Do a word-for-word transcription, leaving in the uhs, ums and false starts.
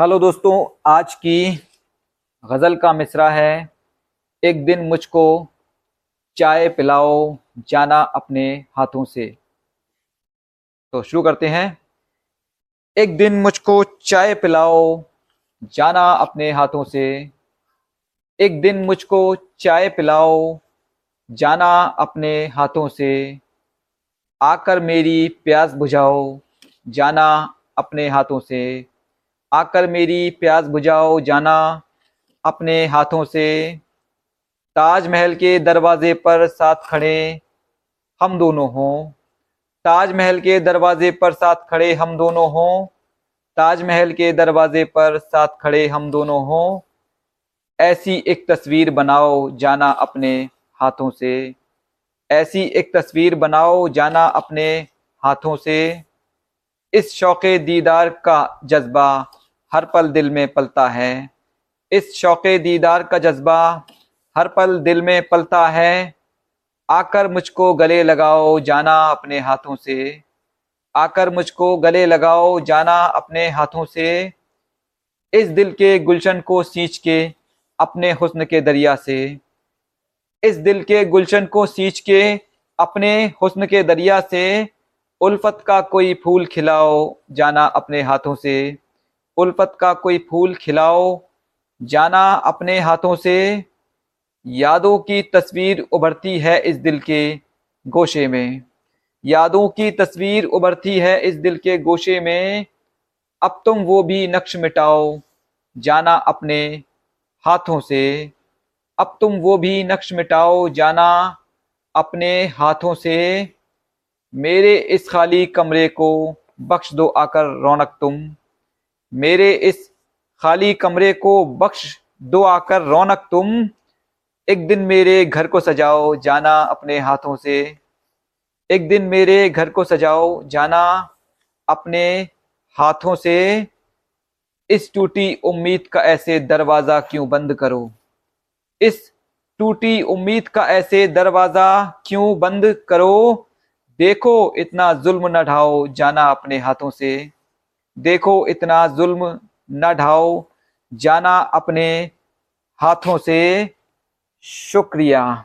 Hello दोस्तों, आज की गज़ल का मिसरा है। एक दिन मुझको चाय पिलाओ जाना अपने हाथों से। तो शुरू करते हैं। एक दिन मुझको चाय पिलाओ जाना अपने हाथों से, एक दिन मुझको चाय पिलाओ जाना अपने हाथों से, आकर मेरी प्यास बुझाओ जाना अपने हाथों से, आकर मेरी प्यास बुझाओ जाना अपने हाथों से। ताजमहल के दरवाजे पर साथ खड़े हम दोनों हों, ताजमहल के दरवाजे पर साथ खड़े हम दोनों हों, ताजमहल के दरवाजे पर साथ खड़े हम दोनों हों, ऐसी एक तस्वीर बनाओ जाना अपने हाथों से, ऐसी एक तस्वीर बनाओ जाना अपने हाथों से। इस शौक़े दीदार का जज्बा हर पल दिल में पलता है, इस शौक़े दीदार का जज्बा हर पल दिल में पलता है, आकर मुझको गले लगाओ जाना अपने हाथों से, आकर मुझको गले लगाओ जाना अपने हाथों से। इस दिल के गुलशन को सींच के अपने हुस्न के दरिया से, इस दिल के गुलशन को सींच के अपने हुस्न के दरिया से, उल्फत का कोई फूल खिलाओ जाना अपने हाथों से, उल्फत का कोई फूल खिलाओ जाना अपने हाथों से। यादों की तस्वीर उभरती है इस दिल के गोशे में, यादों की तस्वीर उभरती है इस दिल के गोशे में, अब तुम वो भी नक्श मिटाओ जाना अपने हाथों से, अब तुम वो भी नक्श मिटाओ जाना अपने हाथों से। मेरे इस खाली कमरे को बख्श दो आकर रौनक तुम, मेरे इस खाली कमरे को बख्श दो आकर रौनक तुम, एक दिन मेरे घर को सजाओ जाना अपने हाथों से, एक दिन मेरे घर को सजाओ जाना अपने हाथों से। इस टूटी उम्मीद का ऐसे दरवाज़ा क्यों बंद करो, इस टूटी उम्मीद का ऐसे दरवाज़ा क्यों बंद करो, देखो इतना जुल्म न ढाओ जाना अपने हाथों से, देखो इतना जुल्म न ढाओ जाना अपने हाथों से। शुक्रिया।